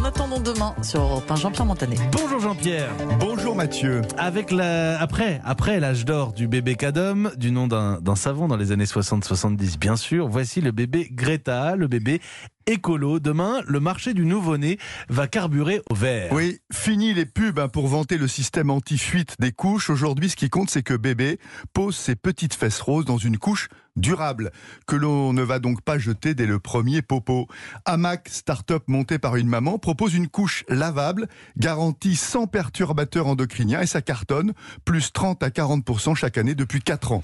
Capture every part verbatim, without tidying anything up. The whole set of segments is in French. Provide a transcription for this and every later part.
En attendant demain sur Europe un, Jean-Pierre Montanet. Bonjour Jean-Pierre. Bonjour Mathieu. Avec la... Après, après l'âge d'or du bébé Cadom, du nom d'un, d'un savon dans les années soixante soixante-dix bien sûr, voici le bébé Greta, le bébé écolo. Demain, le marché du nouveau-né va carburer au vert. Oui, fini les pubs pour vanter le système anti-fuite des couches. Aujourd'hui, ce qui compte, c'est que bébé pose ses petites fesses roses dans une couche durable, que l'on ne va donc pas jeter dès le premier popo. Amac, start-up montée par une maman, propose une couche lavable, garantie sans perturbateurs endocriniens, et ça cartonne, plus trente à quarante pour cent chaque année depuis quatre ans.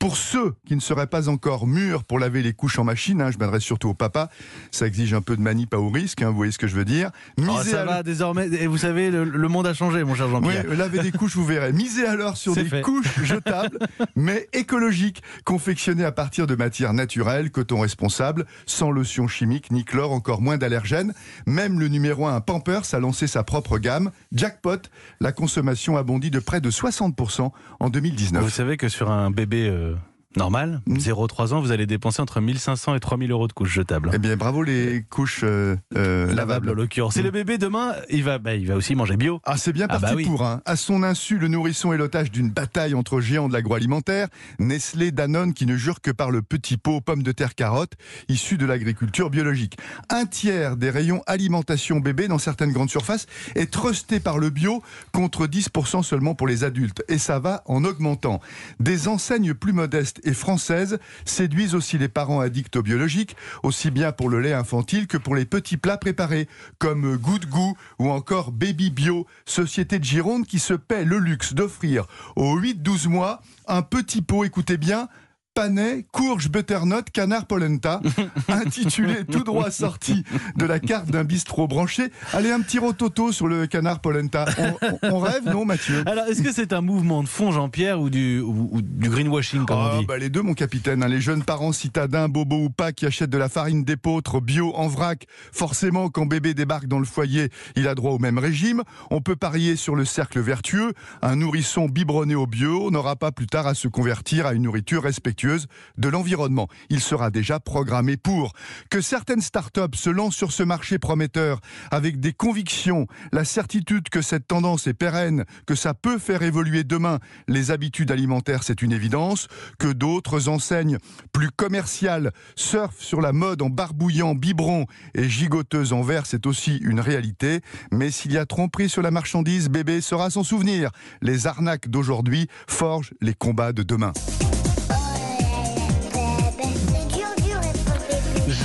Pour ceux qui ne seraient pas encore mûrs pour laver les couches en machine, hein, je m'adresse surtout aux papas, ça exige un peu de manip à haut risque, hein, vous voyez ce que je veux dire. Oh, ça à... va désormais, et vous savez, le, le monde a changé, mon cher Jean-Pierre. Oui, laver des couches, vous verrez. Misez alors sur C'est des fait. couches jetables, mais écologiques, confectionnées à partir de matières naturelles, coton responsable, sans lotion chimique, ni chlore, encore moins d'allergènes. Même le numéro un, Pampers, a lancé sa propre gamme. Jackpot, la consommation a bondi de près de soixante pour cent en deux mille dix-neuf. Vous savez que sur un bébé... Euh... normal, zéro à trois ans, vous allez dépenser entre mille cinq cents et trois mille euros de couches jetables. Eh bien, bravo les couches euh, euh, lavables. lavables. En l'occurrence. Et le bébé, demain, il va, bah, il va aussi manger bio. Ah, c'est bien parti ah bah oui. pour. Hein. À son insu, le nourrisson est l'otage d'une bataille entre géants de l'agroalimentaire. Nestlé, Danone, qui ne jure que par le petit pot pommes de terre carottes, issus de l'agriculture biologique. Un tiers des rayons alimentation bébé dans certaines grandes surfaces est trusté par le bio, contre dix pour cent seulement pour les adultes. Et ça va en augmentant. Des enseignes plus modestes et françaises séduisent aussi les parents addicts aux biologiques, aussi bien pour le lait infantile que pour les petits plats préparés, comme Good Goo ou encore Baby Bio, société de Gironde qui se paie le luxe d'offrir aux huit à douze mois un petit pot, écoutez bien, panais, courge, butternut, canard, polenta, intitulé tout droit sorti de la carte d'un bistrot branché. Allez, un petit rototo sur le canard polenta. On, on rêve, non Mathieu? Alors, est-ce que c'est un mouvement de fond, Jean-Pierre, ou du, ou, ou du greenwashing, comme ah, on dit? Bah, les deux, mon capitaine. Hein, les jeunes parents citadins, bobos ou pas, qui achètent de la farine d'épeautre bio en vrac. Forcément, quand bébé débarque dans le foyer, il a droit au même régime. On peut parier sur le cercle vertueux. Un nourrisson biberonné au bio n'aura pas plus tard à se convertir à une nourriture respectueuse de l'environnement. Il sera déjà programmé pour. Que certaines start-up se lancent sur ce marché prometteur avec des convictions, la certitude que cette tendance est pérenne, que ça peut faire évoluer demain les habitudes alimentaires, c'est une évidence. Que d'autres enseignes plus commerciales surfent sur la mode en barbouillant biberon et gigoteuse en verre, c'est aussi une réalité. Mais s'il y a tromperie sur la marchandise, bébé sera sans souvenir. Les arnaques d'aujourd'hui forgent les combats de demain.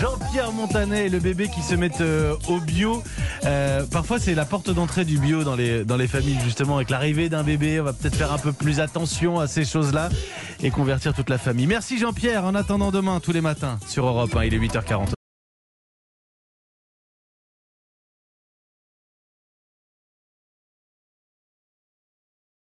Jean-Pierre Montanet et le bébé qui se mettent euh, au bio. Euh, parfois, c'est la porte d'entrée du bio dans les, dans les familles, justement. Avec l'arrivée d'un bébé, on va peut-être faire un peu plus attention à ces choses-là et convertir toute la famille. Merci Jean-Pierre. En attendant demain, tous les matins, sur Europe un, hein, il est huit heures quarante.